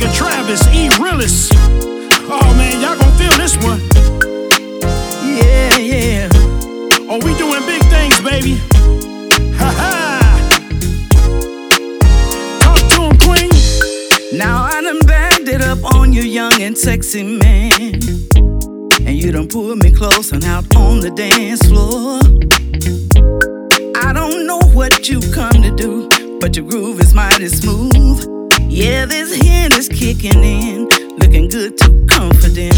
nigga Travis, Erealist. Oh man, y'all gon' feel this one. Yeah, yeah. Oh, we doing big things, baby. Ha ha. Talk to him, queen. Now I done bagged it up on you, young and sexy man. And you done pulled me close and out on the dance floor. I don't know what you come to do, but your groove is mighty smooth. Yeah, this hand is kicking in, looking good, too confident.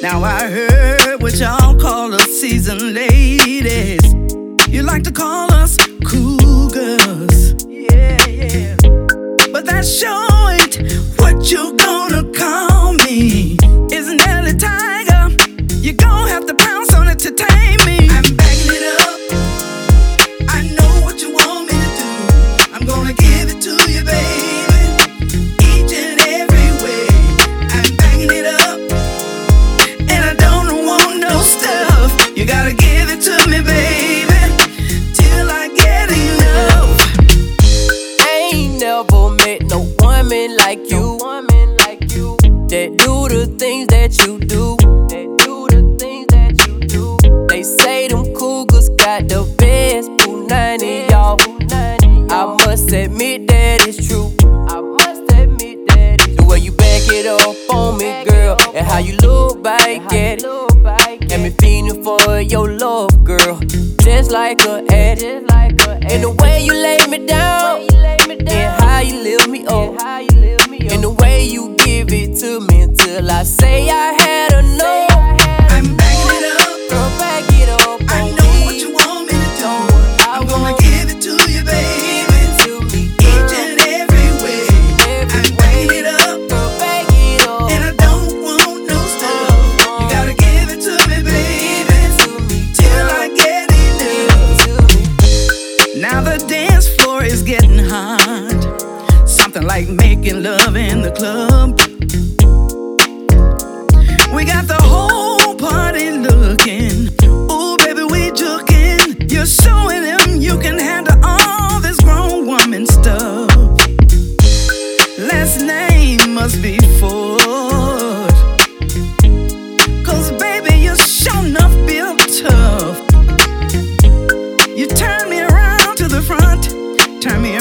Now I heard what y'all call us seasoned ladies. You like to call us cougars. Yeah, yeah. But that sure ain't what you gonna call me. Isn't that a tiger? You gon' have to pounce on it to tame me. I'm backing it up. I know what you want me to do. I'm gonna give it to you, baby. Like you, woman like you, that do the things that you do, They say them cougars got the best punani, y'all. I must admit that it's true. The way you back it up on me, girl, and how you look back at it, and me feeling for your love, girl, just like a addict. And the way you lay me down, and how you lift me up. And the way you give it to me until I say I had enough. I'm backing it up. Girl, back it up. I know what you want me to do. I'm gonna give it to you, baby. To me, each and every way. I'm backing it up. Girl, back it up. And I don't want no stuff. You gotta give it to me, baby. Till I get enough. Now the dance floor is getting hot. Something like making love in the club. We got the whole party looking. Ooh, baby, we joking. You're showing them you can handle all this grown woman stuff. Last name must be Ford, 'cause baby, you're sure enough built tough. You turn me around to the front, turn me around.